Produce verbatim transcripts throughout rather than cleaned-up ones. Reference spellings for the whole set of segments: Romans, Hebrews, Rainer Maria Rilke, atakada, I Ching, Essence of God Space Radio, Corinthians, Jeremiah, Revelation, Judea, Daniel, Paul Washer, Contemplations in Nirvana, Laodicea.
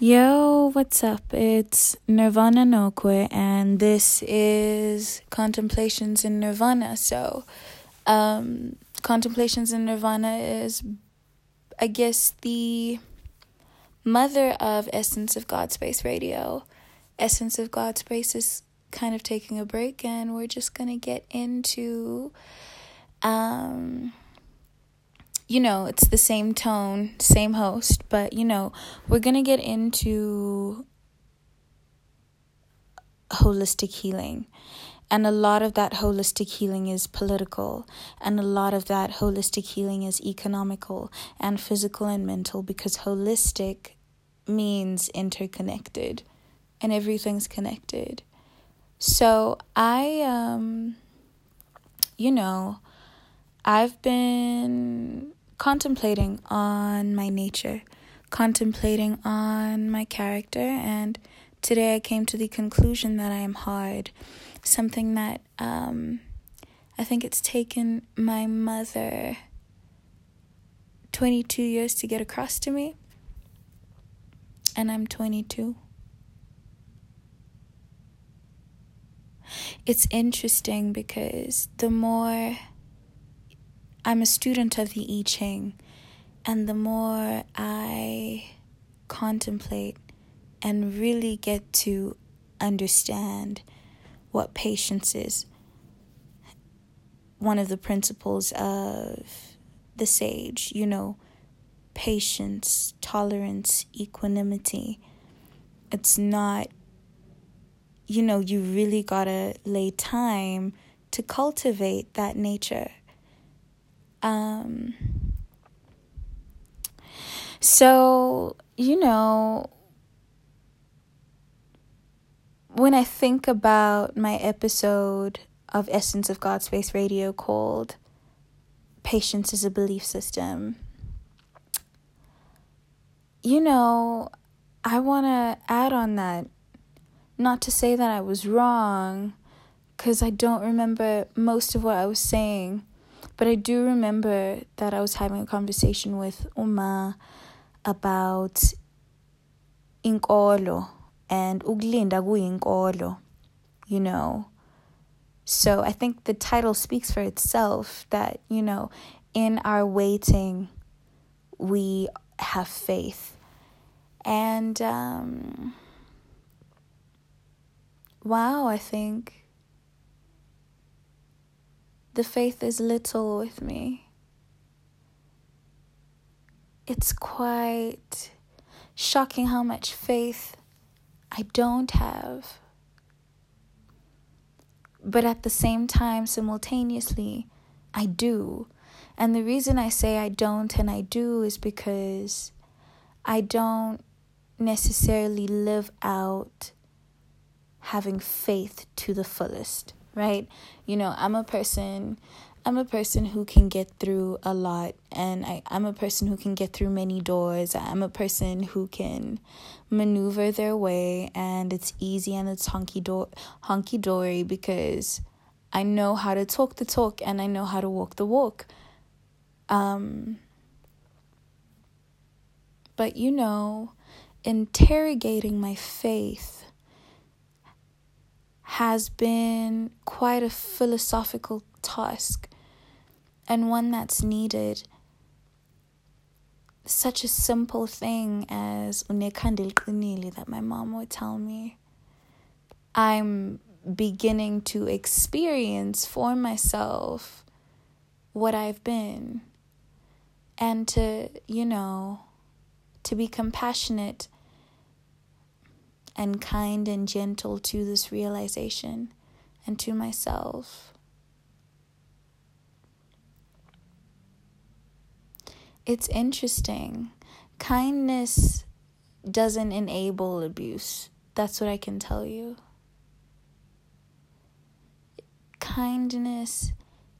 Yo, what's up? It's Nirvana Nokwe, and this is Contemplations in Nirvana. So, um, Contemplations in Nirvana is, I guess, the mother of Essence of God Space Radio. Essence of God Space is kind of taking a break, and we're just gonna get into, um... you know, it's the same tone, same host, but, you know, we're going to get into holistic healing. And a lot of that holistic healing is political. And a lot of that holistic healing is economical and physical and mental, because holistic means interconnected and everything's connected. So I, um, you know, I've been contemplating on my nature, contemplating on my character, and today I came to the conclusion that I am hard, something that um, I think it's taken my mother twenty-two years to get across to me, and I'm twenty-two. It's interesting because the more I'm a student of the I Ching, and the more I contemplate and really get to understand what patience is, one of the principles of the sage, you know, patience, tolerance, equanimity. It's not, you know, you really gotta lay time to cultivate that nature. Um, so, you know, when I think about my episode of Essence of God Space Radio called Patience is a Belief System, you know, I want to add on that, not to say that I was wrong, because I don't remember most of what I was saying. But I do remember that I was having a conversation with Uma about inkolo and ukulinda kuyinkolo, you know. So I think the title speaks for itself, that, you know, in our waiting, we have faith. And, um, wow, I think the faith is little with me. It's quite shocking how much faith I don't have. But at the same time, simultaneously, I do. And the reason I say I don't and I do is because I don't necessarily live out having faith to the fullest. Right? You know, I'm a person, I'm a person who can get through a lot, and I, I'm a person who can get through many doors. I'm a person who can maneuver their way, and it's easy and it's honky-do- honky-dory because I know how to talk the talk and I know how to walk the walk. Um, but, you know, interrogating my faith has been quite a philosophical task, and one that's needed. Such a simple thing as that my mom would tell me, I'm beginning to experience for myself what I've been, and to, you know, to be compassionate and kind and gentle to this realization and to myself. It's interesting. Kindness doesn't enable abuse. That's what I can tell you. Kindness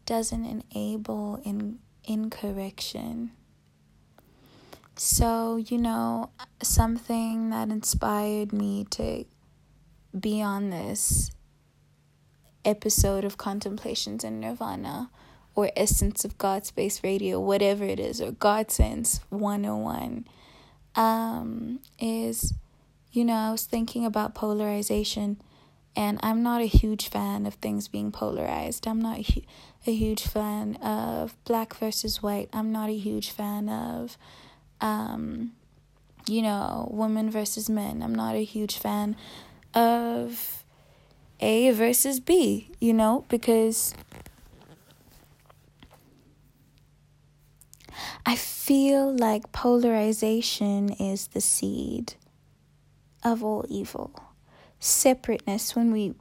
doesn't enable in incorrection. So, you know, something that inspired me to be on this episode of Contemplations in Nirvana, or Essence of God Space Radio, whatever it is, or God Sense one oh one, um, is You know, I was thinking about polarization, and I'm not a huge fan of things being polarized. I'm not hu- a huge fan of black versus white. I'm not a huge fan of, um, you know, women versus men. I'm not a huge fan of A versus B, you know, because I feel like polarization is the seed of all evil. Separateness, when we,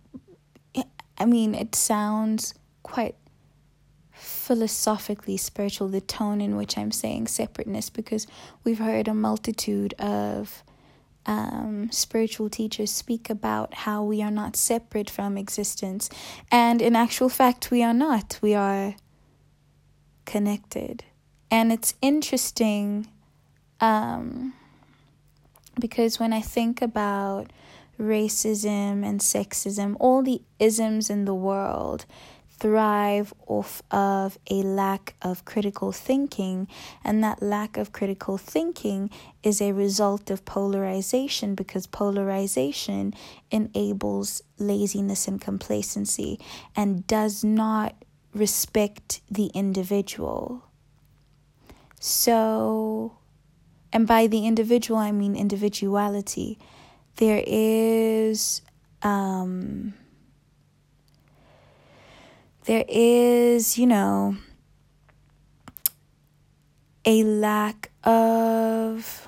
I mean, it sounds quite philosophically spiritual, the tone in which I'm saying separateness, because we've heard a multitude of um, spiritual teachers speak about how we are not separate from existence. And in actual fact, we are not. We are connected. And it's interesting um, because when I think about racism and sexism, all the isms in the world thrive off of a lack of critical thinking, and that lack of critical thinking is a result of polarization, because polarization enables laziness and complacency and does not respect the individual. So, and by the individual, I mean individuality. There is, um, there is, you know, a lack of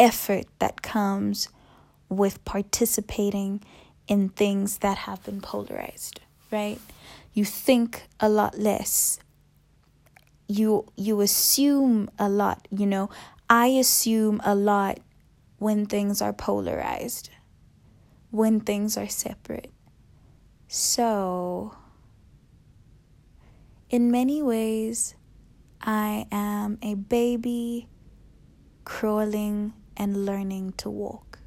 effort that comes with participating in things that have been polarized, right? You think a lot less. You you assume a lot, you know. I assume a lot when things are polarized, when things are separate. So, in many ways, I am a baby crawling and learning to walk.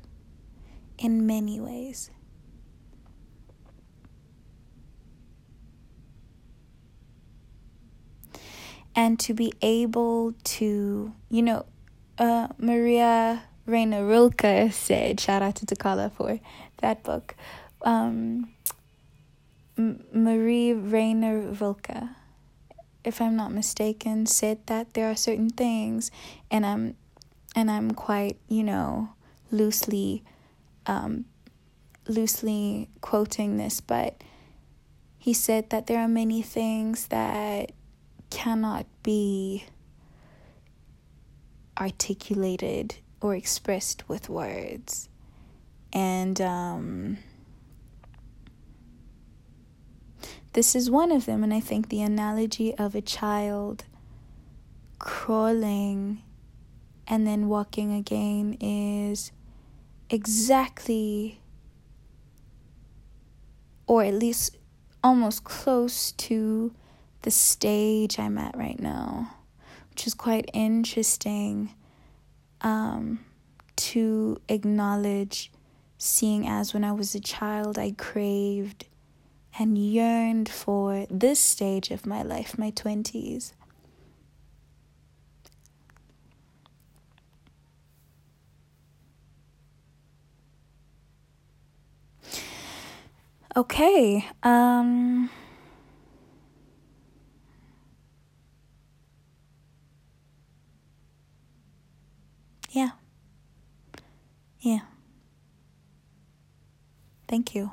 In many ways. And to be able to, you know, uh, Maria Rainer Rilke said, shout out to Takala for that book. Um, M- Marie Rainer Rilke, if I'm not mistaken, said that there are certain things, and I'm, and I'm quite, you know, loosely, um, loosely quoting this, but he said that there are many things that cannot be articulated or expressed with words. And um, this is one of them. And I think the analogy of a child crawling and then walking again is exactly, or at least almost close to, the stage I'm at right now, which is quite interesting um, to acknowledge, seeing as when I was a child, I craved and yearned for this stage of my life, my twenties. Okay, um... Yeah. Yeah. Thank you.